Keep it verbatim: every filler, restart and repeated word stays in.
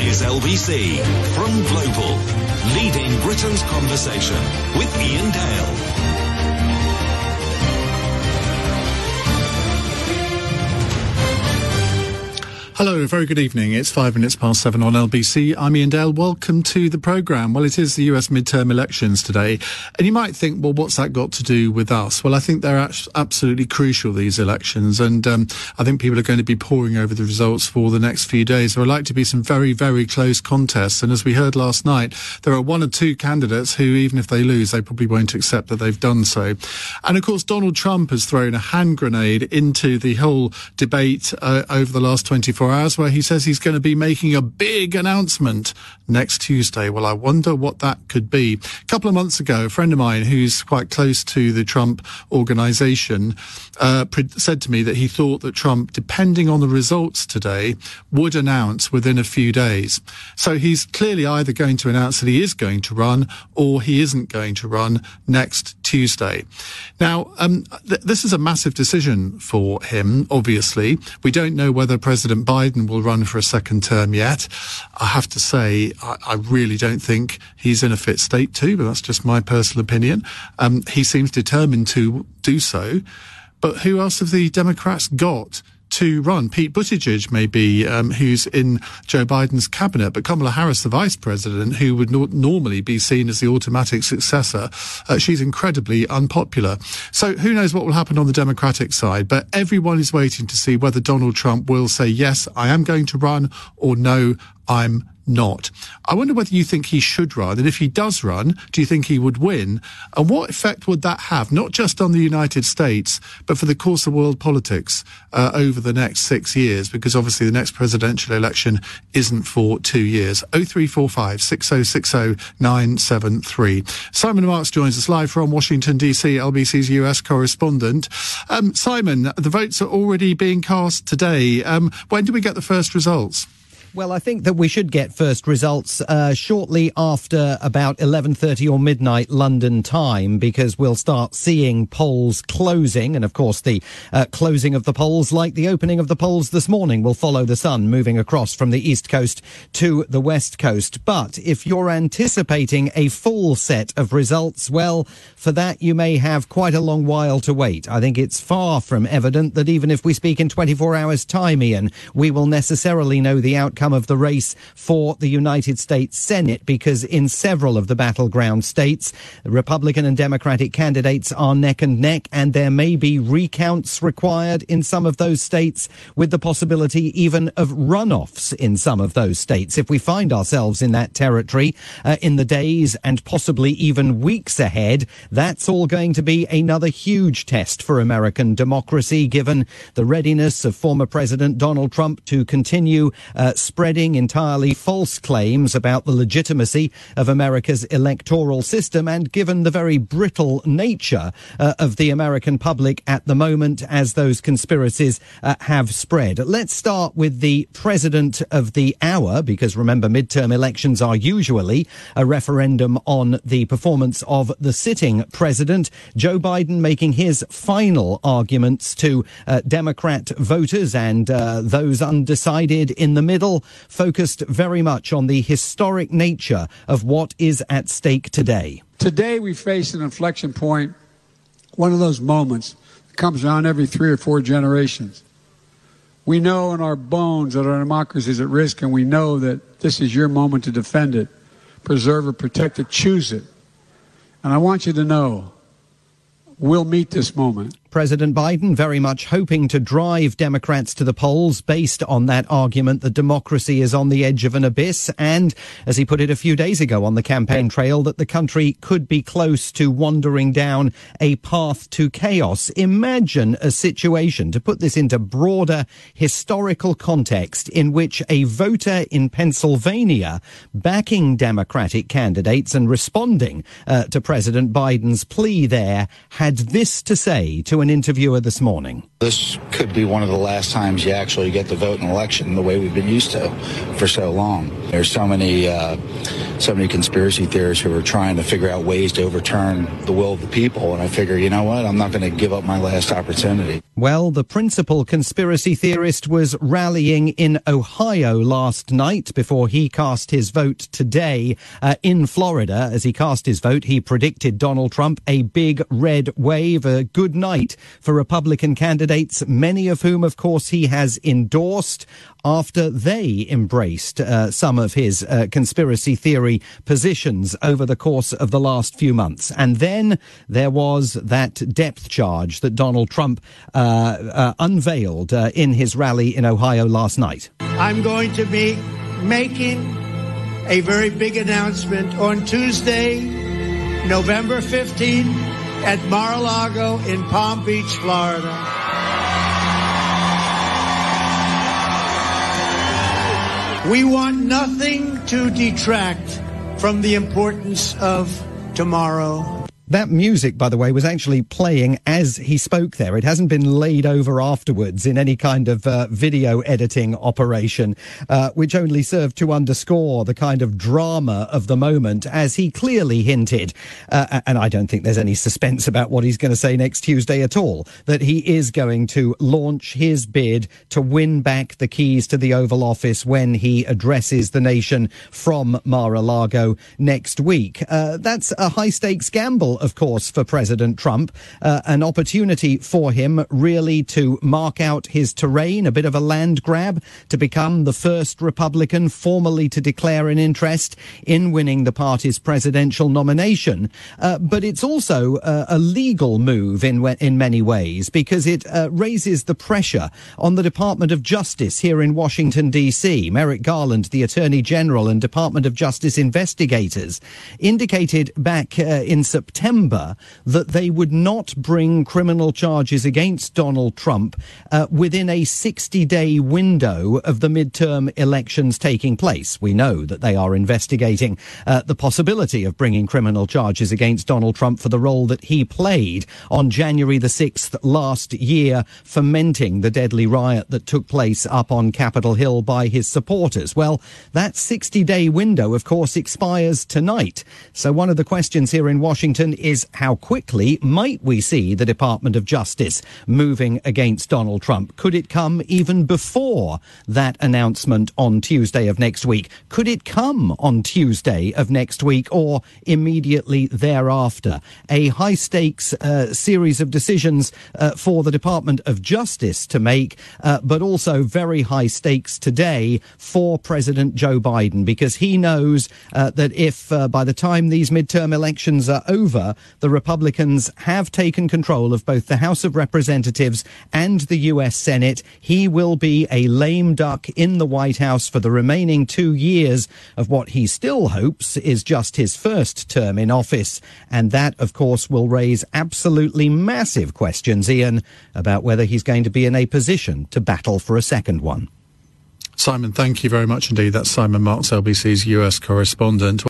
is L B C from Global, leading Britain's conversation with Ian Dale. Hello, very good evening. It's five minutes past seven on L B C. I'm Ian Dale. Welcome to the programme. Well, it is the U S midterm elections today. And you might think, well, what's that got to do with us? Well, I think they're absolutely crucial, these elections. And um, I think people are going to be poring over the results for the next few days. There are likely to be some very, very close contests. And as we heard last night, there are one or two candidates who, even if they lose, they probably won't accept that they've done so. And, of course, Donald Trump has thrown a hand grenade into the whole debate uh, over the last twenty-four hours, where he says he's going to be making a big announcement next Tuesday. Well, I wonder what that could be. A couple of months ago, a friend of mine who's quite close to the Trump organization uh, said to me that he thought that Trump, depending on the results today, would announce within a few days. So he's clearly either going to announce that he is going to run or he isn't going to run next Tuesday. Now, um, th- this is a massive decision for him, obviously. We don't know whether President Biden will run for a second term yet. I have to say, I, I really don't think he's in a fit state to, but that's just my personal opinion. Um, he seems determined to do so. But who else have the Democrats got to run? Pete Buttigieg, maybe, um, who's in Joe Biden's cabinet, but Kamala Harris, the vice president, who would not normally be seen as the automatic successor, uh, she's incredibly unpopular. So who knows what will happen on the Democratic side, but everyone is waiting to see whether Donald Trump will say, yes, I am going to run, or no, I'm not. I wonder whether you think he should run, and if he does run, do you think he would win? And what effect would that have, not just on the United States, but for the course of world politics uh, over the next six years? Because obviously the next presidential election isn't for two years. oh three four five, six oh six oh, nine seven three. Simon Marks joins us live from Washington, D C, L B C's U S correspondent. Um, Simon, the votes are already being cast today. Um, when do we get the first results? Well, I think that we should get first results uh, shortly after about eleven thirty or midnight London time, because we'll start seeing polls closing. And, of course, the uh, closing of the polls, like the opening of the polls this morning, will follow the sun moving across from the East Coast to the West Coast. But if you're anticipating a full set of results, well, for that you may have quite a long while to wait. I think it's far from evident that even if we speak in twenty-four hours' time, Ian, we will necessarily know the outcome of the race for the United States Senate, because in several of the battleground states, Republican and Democratic candidates are neck and neck, and there may be recounts required in some of those states, with the possibility even of runoffs in some of those states. If we find ourselves in that territory uh, in the days and possibly even weeks ahead, that's all going to be another huge test for American democracy, given the readiness of former President Donald Trump to continue uh, spreading entirely false claims about the legitimacy of America's electoral system, and given the very brittle nature uh, of the American public at the moment as those conspiracies uh, have spread. Let's start with the president of the hour, because remember, midterm elections are usually a referendum on the performance of the sitting president. Joe Biden making his final arguments to uh, Democrat voters and uh, those undecided in the middle, focused very much on the historic nature of what is at stake today. Today we face an inflection point, one of those moments that comes around every three or four generations. We know in our bones that our democracy is at risk, and we know that this is your moment to defend it, preserve it, protect it, choose it. And I want you to know, we'll meet this moment. President Biden very much hoping to drive Democrats to the polls based on that argument that democracy is on the edge of an abyss, and, as he put it a few days ago on the campaign trail, that the country could be close to wandering down a path to chaos. Imagine a situation, to put this into broader historical context, in which a voter in Pennsylvania backing Democratic candidates and responding uh, to President Biden's plea there had this to say to an an interviewer this morning. This could be one of the last times you actually get to vote in an election the way we've been used to for so long. There's so many, uh, so many conspiracy theorists who are trying to figure out ways to overturn the will of the people. And I figure, you know what, I'm not going to give up my last opportunity. Well, the principal conspiracy theorist was rallying in Ohio last night before he cast his vote today. Uh, in Florida, as he cast his vote, he predicted Donald Trump a big red wave, a good night for Republican candidates, many of whom, of course, he has endorsed after they embraced uh, some of his uh, conspiracy theory positions over the course of the last few months. And then there was that depth charge that Donald Trump uh, uh, unveiled uh, in his rally in Ohio last night. I'm going to be making a very big announcement on Tuesday, November fifteenth, at Mar-a-Lago in Palm Beach, Florida. We want nothing to detract from the importance of tomorrow. That music, by the way, was actually playing as he spoke there. It hasn't been laid over afterwards in any kind of uh, video editing operation, uh, which only served to underscore the kind of drama of the moment, as he clearly hinted. Uh, and I don't think there's any suspense about what he's going to say next Tuesday at all, that he is going to launch his bid to win back the keys to the Oval Office when he addresses the nation from Mar-a-Lago next week. Uh, that's a high-stakes gamble, of course, for President Trump, uh, an opportunity for him really to mark out his terrain, a bit of a land grab, to become the first Republican formally to declare an interest in winning the party's presidential nomination. Uh, but it's also uh, a legal move in in many ways, because it uh, raises the pressure on the Department of Justice here in Washington, D C. Merrick Garland, the Attorney General, and Department of Justice investigators indicated back uh, in September that they would not bring criminal charges against Donald Trump uh, within a sixty-day window of the midterm elections taking place. We know that they are investigating uh, the possibility of bringing criminal charges against Donald Trump for the role that he played on January the sixth last year, fomenting the deadly riot that took place up on Capitol Hill by his supporters. Well, that sixty-day window, of course, expires tonight. So one of the questions here in Washington is how quickly might we see the Department of Justice moving against Donald Trump? Could it come even before that announcement on Tuesday of next week? Could it come on Tuesday of next week or immediately thereafter? A high-stakes uh, series of decisions uh, for the Department of Justice to make, uh, but also very high stakes today for President Joe Biden, because he knows uh, that if uh, by the time these midterm elections are over, the Republicans have taken control of both the House of Representatives and the U S Senate, he will be a lame duck in the White House for the remaining two years of what he still hopes is just his first term in office. And that, of course, will raise absolutely massive questions, Ian, about whether he's going to be in a position to battle for a second one. Simon, thank you very much indeed. That's Simon Marks, L B C's U S correspondent.